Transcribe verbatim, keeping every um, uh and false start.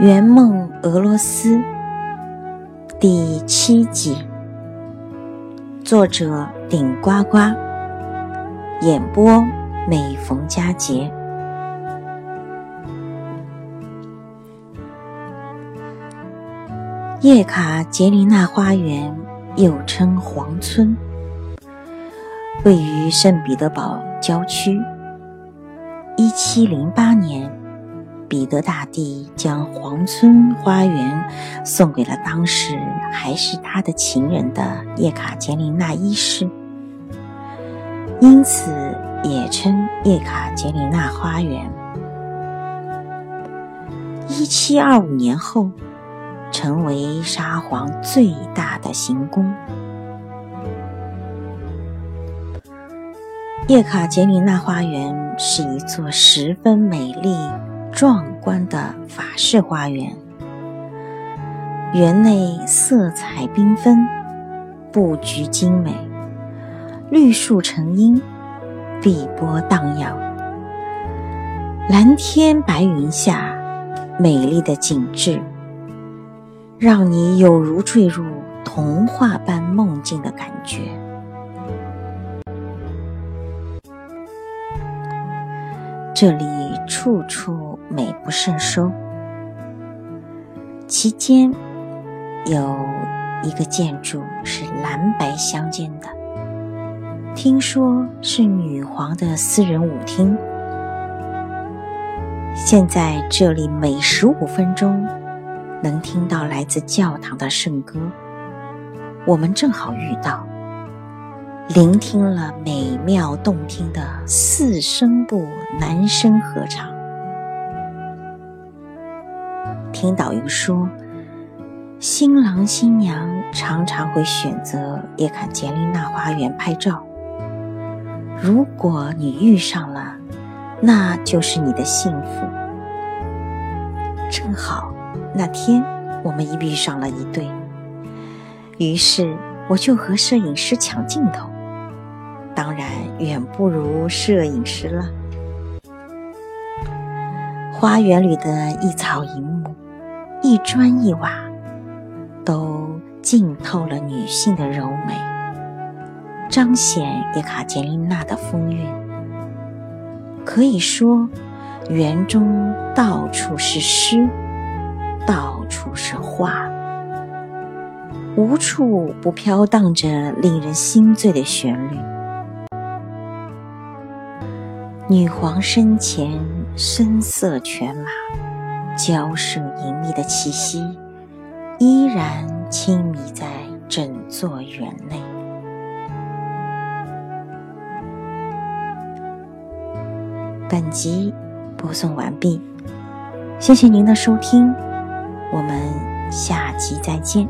圆梦俄罗斯第七集，作者顶呱呱，演播每逢佳节。叶卡捷琳娜花园又称黄村，位于圣彼得堡郊区。一七零八年，彼得大帝将黄村花园送给了当时还是他的情人的叶卡捷琳娜一世，因此也称叶卡捷琳娜花园。一七二五年后，成为沙皇最大的行宫。叶卡捷琳娜花园是一座十分美丽壮观的法式花园，园内色彩缤纷，布局精美，绿树成荫，碧波荡漾，蓝天白云下美丽的景致让你有如坠入童话般梦境的感觉。这里处处美不胜收，其间有一个建筑是蓝白相间的，听说是女皇的私人舞厅。现在这里每十五分钟能听到来自教堂的圣歌，我们正好遇到，聆听了美妙动听的四声部男声合唱。听导游说，新郎新娘常常会选择叶卡捷琳娜花园拍照，如果你遇上了，那就是你的幸福。正好那天我们遇上了一对，于是我就和摄影师抢镜头，当然远不如摄影师了。花园里的一草一木，一砖一瓦，都浸透了女性的柔美，彰显叶卡捷琳娜的风韵。可以说，园中到处是诗，到处是画，无处不飘荡着令人心醉的旋律。女皇身前深色犬马，娇奢隐秘的气息依然轻迷在整座园内。本集播送完毕，谢谢您的收听，我们下集再见。